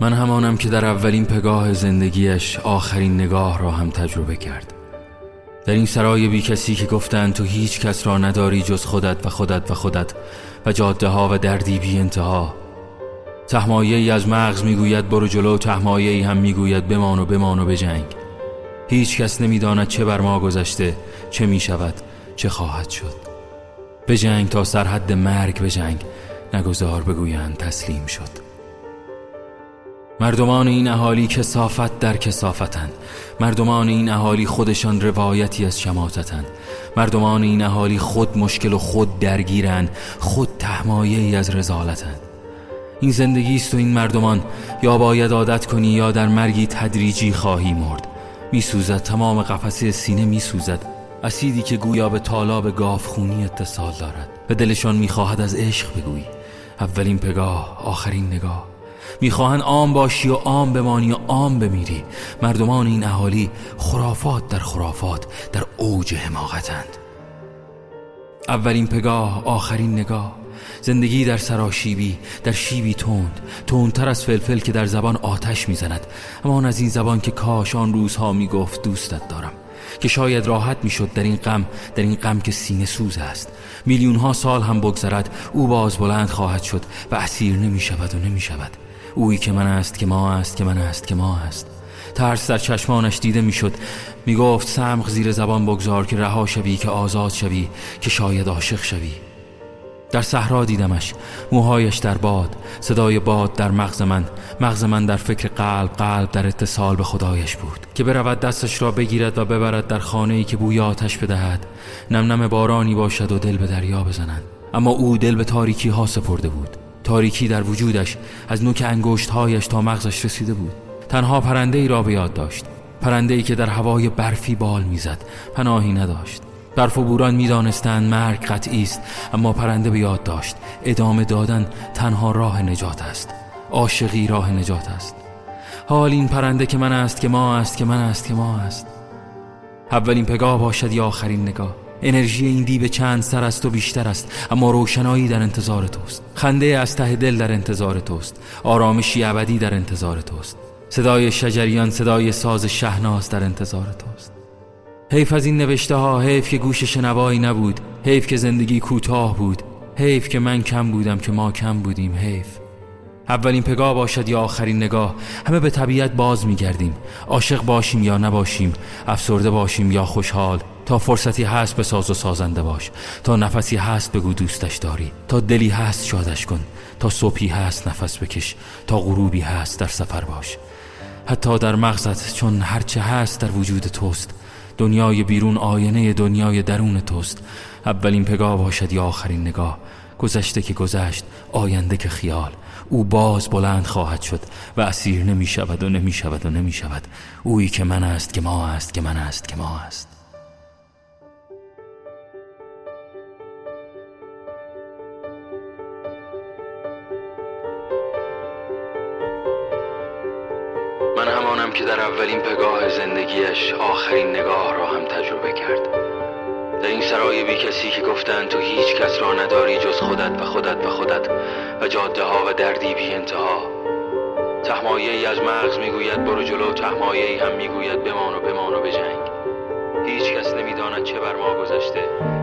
من همانم که در اولین پگاه زندگیش آخرین نگاه را هم تجربه کرد. در این سرای بی کسی که گفتند تو هیچ کس را نداری جز خودت و خودت و خودت و جاده ها و دردی بی انتها. تحمایه‌ای از مغز میگوید برو جلو، تحمایه‌ای هم میگوید بمان و بمان و بجنگ. هیچ کس نمیداند چه بر ما گذشته، چه میشود، چه خواهد شد. بجنگ تا سرحد مرگ، بجنگ نگذار بگویند تسلیم شد. مردمان این اهالی کثافت در کثافتند. مردمان این اهالی خودشان روایتی از شماتتند. مردمان این اهالی خود مشکل و خود درگیرند، خود تحمایه‌ای از رذالتند. این زندگی است و این مردمان، یا باید عادت کنی یا در مرگی تدریجی خواهی مرد. میسوزد، تمام قفسه سینه میسوزد، اسیدی که گویا به تالاب گافخونی اتصال دارد. به دلشان میخواهد از عشق بگویی، اولین پگاه، آخرین نگاه. میخواهند عام باشی و عام بمانی و عام بمیری. مردمان این اهالی خرافات در خرافات، در اوج حماقتند. اولین پگاه، آخرین نگاه. زندگی در سراشیبی، در شیبی تند، تندتر از فلفل که در زبان آتش میزند. اما از این زبان که کاش آن روزها میگفت دوستت دارم، که شاید راحت میشد در این غم، در این غم که سینه سوز است. میلیون ها سال هم بگذرد، او باز بلند خواهد شد و اسیر نمیشود و نمیشود. اویی که من است، که ما است، که من است، که ما است. ترس در چشمانش دیده میشد. میگفت سمخ زیر زبان بگذار که رها شوی، که آزاد شوی، که شاید عاشق شوی. در صحرا دیدمش، موهایش در باد، صدای باد در مغز من، مغز من در فکر قلب، قلب در اتصال به خدایش بود، که برود دستش را بگیرد و ببرد در خانه‌ای که بوی آتش بدهد، نم نم بارانی باشد و دل به دریا بزنند. اما او دل به تاریکی ها سپرده بود. تاریکی در وجودش از نوک انگشت‌هایش تا مغزش رسیده بود. تنها پرنده‌ای را به یاد داشت، پرنده‌ای که در هوای برفی بال می‌زد، پناهی نداشت. برف و بوران می‌دانستند مرگ قطعی است، اما پرنده به یاد داشت ادامه دادن تنها راه نجات است، عاشقی راه نجات است. حال این پرنده که من است، که ما است، که من است، که ما است. اولین پگاه باشد یا آخرین نگاه، انرژی این دیو چند سر از تو بیشتر است، اما روشنایی در انتظار توست، خنده از ته دل در انتظار توست، آرامشی ابدی در انتظار توست، صدای شجریان، صدای ساز شهناز در انتظار توست. حیف از این نوشته ها، حیف که گوش شنوایی نبود، حیف که زندگی کوتاه بود، حیف که من کم بودم، که ما کم بودیم، حیف. اولین پگاه باشد یا آخرین نگاه. همه به طبیعت باز می‌گردیم، عاشق باشیم یا نباشیم، افسرده باشیم یا خوشحال. تا فرصتی هست بساز و سازنده باش، تا نفسی هست بگو دوستش داری، تا دلی هست شادش کن، تا صبحی هست نفس بکش، تا غروبی هست در سفر باش. حتی در مغزت، چون هرچه هست در وجود توست، دنیای بیرون آینه دنیای درون توست. اولین پگاه باشد یا آخرین نگاه. گذشته که گذشت، آینده که خیال. او باز بلند خواهد شد و اسیر نمی شود و نمی شود و نمی شود. اویی که من است، که ما است، که من است، که ما است. من همانم که در اولین پگاه زندگیش آخرین نگاه را هم تجربه کرد. در این سرای بی کسی که گفتند تو هیچ کس را نداری جز خودت و خودت و خودت و جاده ها و دردی بی انتها. تحمایه‌ای از مغز میگوید برو جلو، تحمایه‌ای هم میگوید بمان و بمان و بجنگ. هیچ کس نمیداند چه بر ما گذشته.